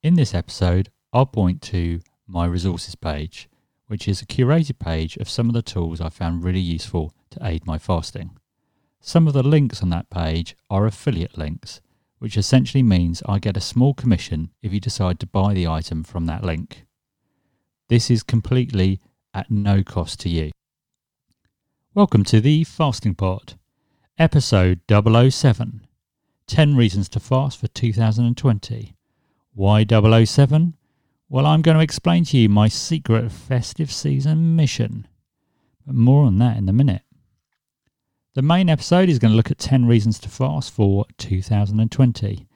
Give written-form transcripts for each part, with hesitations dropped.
In this episode, I'll point to my resources page, which is a curated page of some of the tools I found really useful to aid my fasting. Some of the links on that page are affiliate links, which essentially means I get a small commission if you decide to buy the item from that link. This is completely at no cost to you. Welcome to the Fasting Pot, episode 007, 10 reasons to fast for 2020. Why 007? Well, I'm going to explain to you my secret festive season mission, but more on that in a minute. The main episode is going to look at 10 reasons to fast for 2020.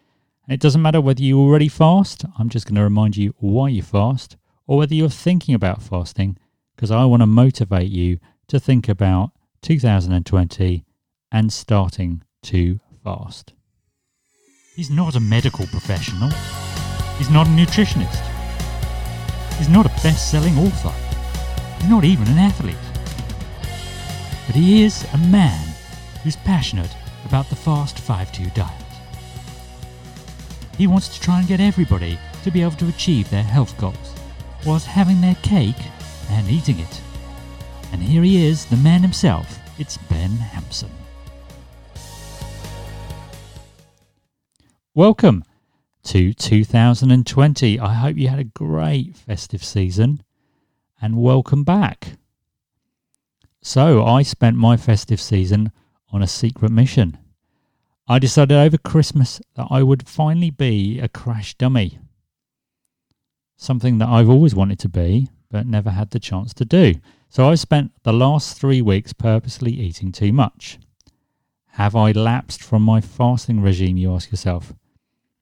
And it doesn't matter whether you already fast, I'm just going to remind you why you fast, or whether you're thinking about fasting, because I want to motivate you to think about 2020 and starting to fast. He's not a medical professional. He's not a nutritionist. He's not a best-selling author. He's not even an athlete. But he is a man who's passionate about the Fast 5-2 diet. He wants to try and get everybody to be able to achieve their health goals whilst having their cake and eating it. And here he is, the man himself, it's Ben Hampson. Welcome to 2020. I hope you had a great festive season and welcome back. So I spent my festive season on a secret mission. I decided over Christmas that I would finally be a crash dummy. Something that I've always wanted to be, but never had the chance to do. So I spent the last 3 weeks purposely eating too much. Have I lapsed from my fasting regime, you ask yourself?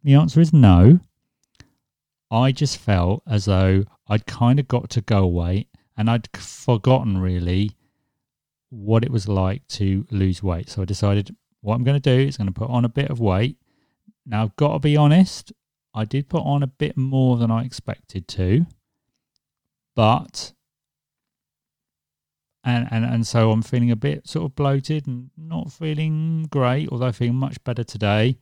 The answer is no. I just felt as though I'd kind of got to go away and I'd forgotten really what it was like to lose weight. So I decided what I'm going to do is going to put on a bit of weight. Now, I've got to be honest, I did put on a bit more than I expected to, but, and so I'm feeling a bit sort of bloated and not feeling great, although I feel much better today.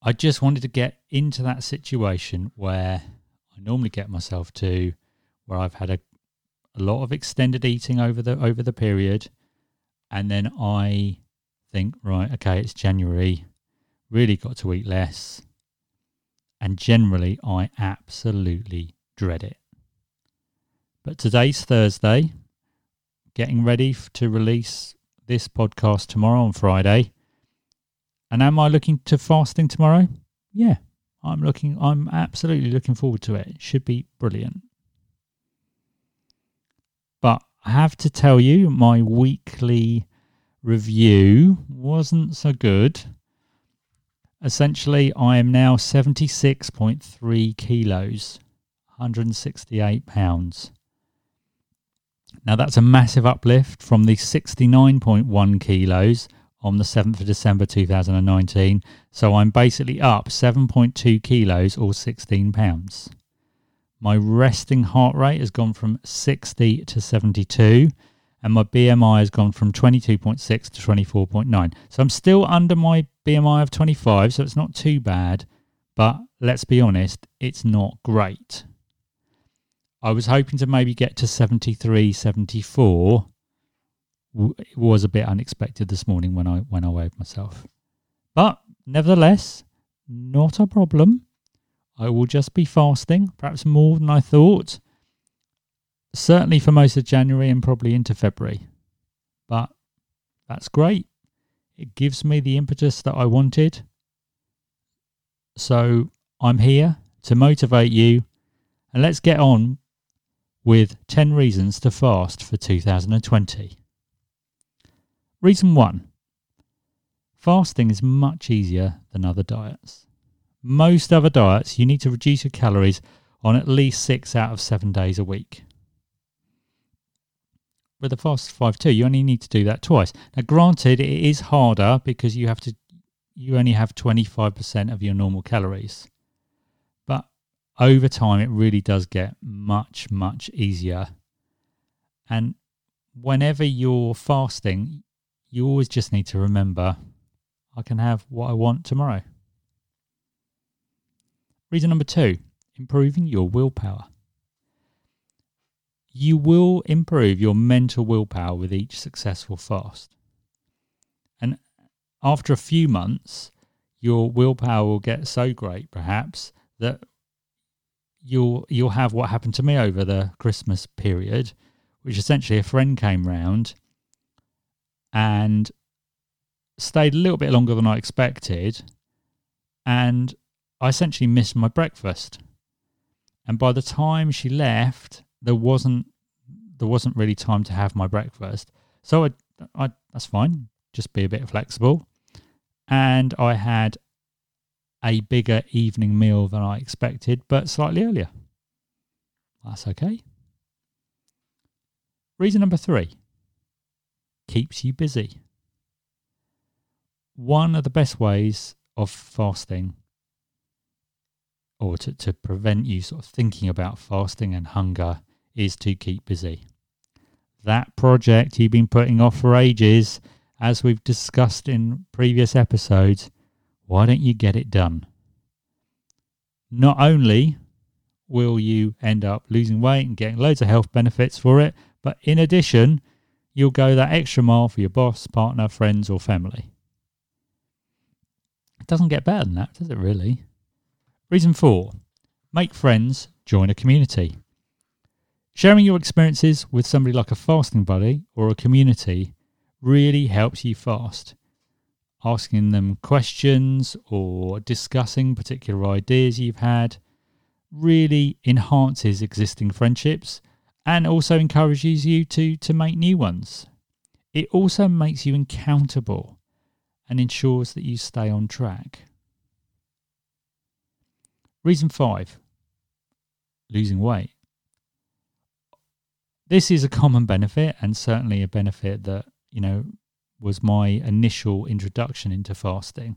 I just wanted to get into that situation where I normally get myself to, where I've had a lot of extended eating over the period, and then I think, right, okay, it's January, really got to eat less, and generally I absolutely dread it. But today's Thursday, getting ready to release this podcast tomorrow on Friday, and am I looking to fasting tomorrow? Yeah, I'm absolutely looking forward to it. It should be brilliant. But I have to tell you, my weekly review wasn't so good. Essentially, I am now 76.3 kilos, 168 pounds. Now, that's a massive uplift from the 69.1 kilos on the 7th of December 2019. So I'm basically up 7.2 kilos or 16 pounds. My resting heart rate has gone from 60 to 72, and my BMI has gone from 22.6 to 24.9. So I'm still under my BMI of 25, so it's not too bad, but let's be honest, it's not great. I was hoping to maybe get to 73, 74. It was a bit unexpected this morning when I weighed myself. But nevertheless, not a problem. I will just be fasting, perhaps more than I thought, certainly for most of January and probably into February. But that's great. It gives me the impetus that I wanted. So I'm here to motivate you. And let's get on with 10 reasons to fast for 2020. Reason 1. Fasting is much easier than other diets. Most other diets, you need to reduce your calories on at least 6 out of 7 days a week. With the Fast 5-2, you only need to do that twice. Now, granted, it is harder because you only have 25% of your normal calories. But over time, it really does get much, much easier. And whenever you're fasting, you always just need to remember, I can have what I want tomorrow. Reason number two, improving your willpower. You will improve your mental willpower with each successful fast. And after a few months, your willpower will get so great, perhaps, that you'll have what happened to me over the Christmas period, which essentially a friend came round and stayed a little bit longer than I expected, and I essentially missed my breakfast. And by the time she left, there wasn't really time to have my breakfast. So I that's fine, just be a bit flexible. And I had a bigger evening meal than I expected, but slightly earlier. That's okay. Reason number three, keeps you busy. One of the best ways of fasting, or to prevent you sort of thinking about fasting and hunger, is to keep busy. That project you've been putting off for ages, as we've discussed in previous episodes, why don't you get it done? Not only will you end up losing weight and getting loads of health benefits for it, but in addition, you'll go that extra mile for your boss, partner, friends or family. It doesn't get better than that, does it really? Reason four, make friends, join a community. Sharing your experiences with somebody like a fasting buddy or a community really helps you fast. Asking them questions or discussing particular ideas you've had really enhances existing friendships and also encourages you to make new ones. It also makes you accountable and ensures that you stay on track. Reason five, losing weight. This is a common benefit and certainly a benefit that, was my initial introduction into fasting.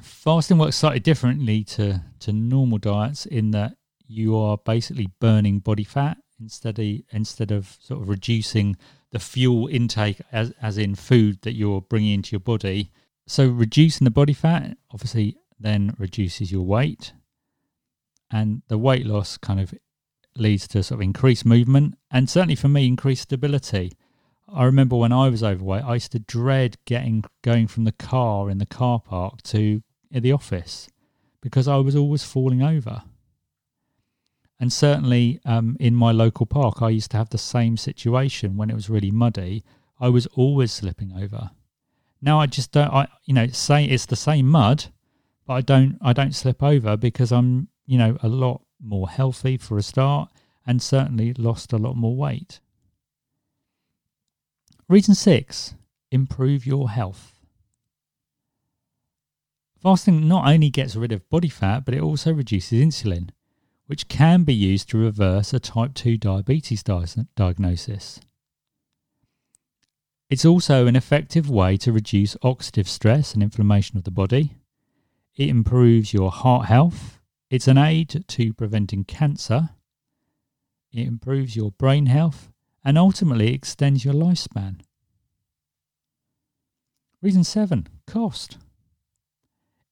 Fasting works slightly differently to normal diets in that you are basically burning body fat instead of sort of reducing the fuel intake as in food that you're bringing into your body. So reducing the body fat obviously then reduces your weight, and the weight loss kind of leads to sort of increased movement and certainly for me increased stability. I remember when I was overweight, I used to dread going from the car in the car park to the office because I was always falling over. And certainly in my local park, I used to have the same situation when it was really muddy. I was always slipping over. Now I just don't. Say it's the same mud, but I don't slip over because I'm a lot more healthy for a start, and certainly lost a lot more weight. Reason six, improve your health. Fasting not only gets rid of body fat, but it also reduces insulin, which can be used to reverse a type 2 diabetes diagnosis. It's also an effective way to reduce oxidative stress and inflammation of the body. It improves your heart health. It's an aid to preventing cancer. It improves your brain health. And ultimately extends your lifespan. Reason seven, cost.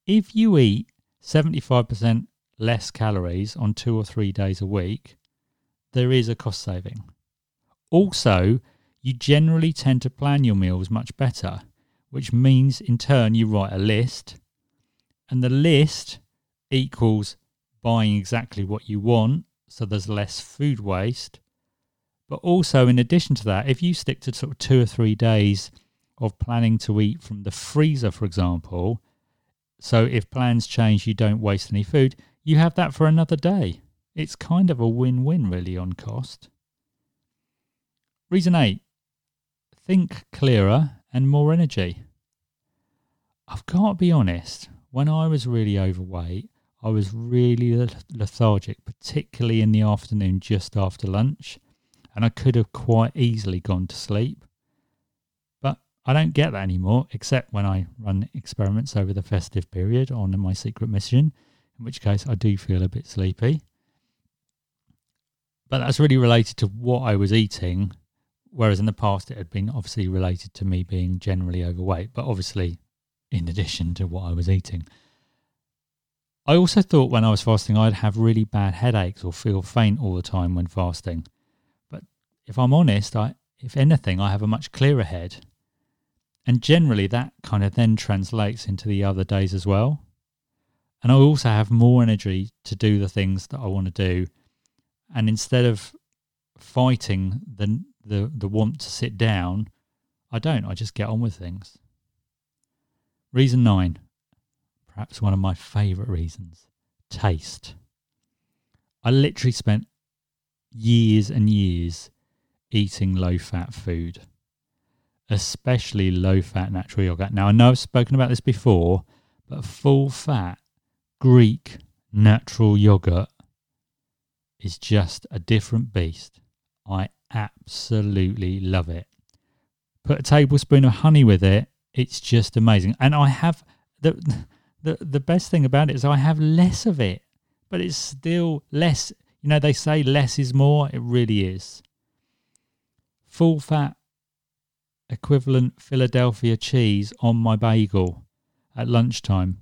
If you eat 75% less calories on 2 or 3 days a week, there is a cost saving. Also, you generally tend to plan your meals much better, which means in turn you write a list, and the list equals buying exactly what you want, so there's less food waste. But also, in addition to that, if you stick to sort of 2 or 3 days of planning to eat from the freezer, for example, so if plans change, you don't waste any food, you have that for another day. It's kind of a win-win, really, on cost. Reason eight, think clearer and more energy. I've got to be honest, when I was really overweight, I was really lethargic, particularly in the afternoon just after lunch. And I could have quite easily gone to sleep. But I don't get that anymore, except when I run experiments over the festive period on my secret mission, in which case I do feel a bit sleepy. But that's really related to what I was eating, whereas in the past it had been obviously related to me being generally overweight, but obviously in addition to what I was eating. I also thought when I was fasting I'd have really bad headaches or feel faint all the time when fasting. But if I'm honest, if anything, I have a much clearer head. And generally that kind of then translates into the other days as well. And I also have more energy to do the things that I want to do. And instead of fighting the want to sit down, I don't. I just get on with things. Reason 9. Perhaps one of my favourite reasons. Taste. I literally spent years and years eating low-fat food, especially low-fat natural yogurt. Now, I know I've spoken about this before, but full-fat Greek natural yogurt is just a different beast. I absolutely love it. Put a tablespoon of honey with it. It's just amazing. And I have... The best thing about it is I have less of it, but it's still less. You know, they say less is more. It really is. Full fat equivalent Philadelphia cheese on my bagel at lunchtime.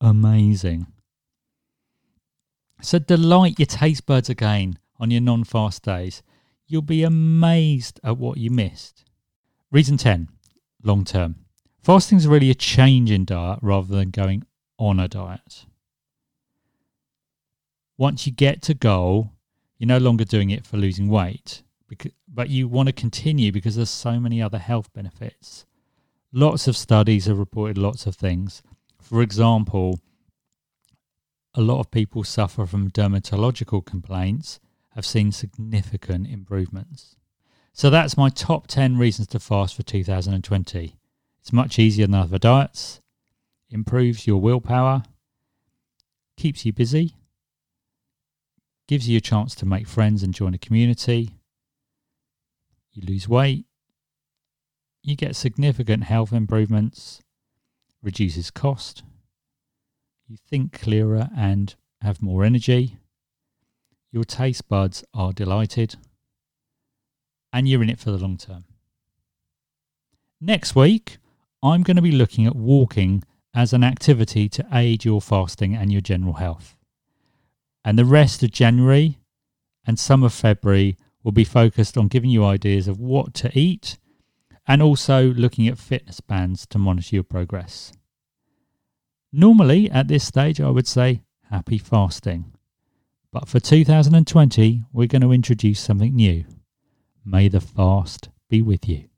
Amazing. So delight your taste buds again on your non-fast days. You'll be amazed at what you missed. Reason 10, long term. Fasting is really a change in diet rather than going on a diet. Once you get to goal, you're no longer doing it for losing weight, but you want to continue because there's so many other health benefits. Lots of studies have reported lots of things. For example, a lot of people suffer from dermatological complaints have seen significant improvements. So that's my top 10 reasons to fast for 2020. It's much easier than other diets, improves your willpower, keeps you busy, gives you a chance to make friends and join a community, you lose weight, you get significant health improvements, reduces cost, you think clearer and have more energy, your taste buds are delighted, and you're in it for the long term. Next week, I'm going to be looking at walking as an activity to aid your fasting and your general health. And the rest of January and some of February will be focused on giving you ideas of what to eat and also looking at fitness bands to monitor your progress. Normally, at this stage, I would say happy fasting. But for 2020, we're going to introduce something new. May the fast be with you.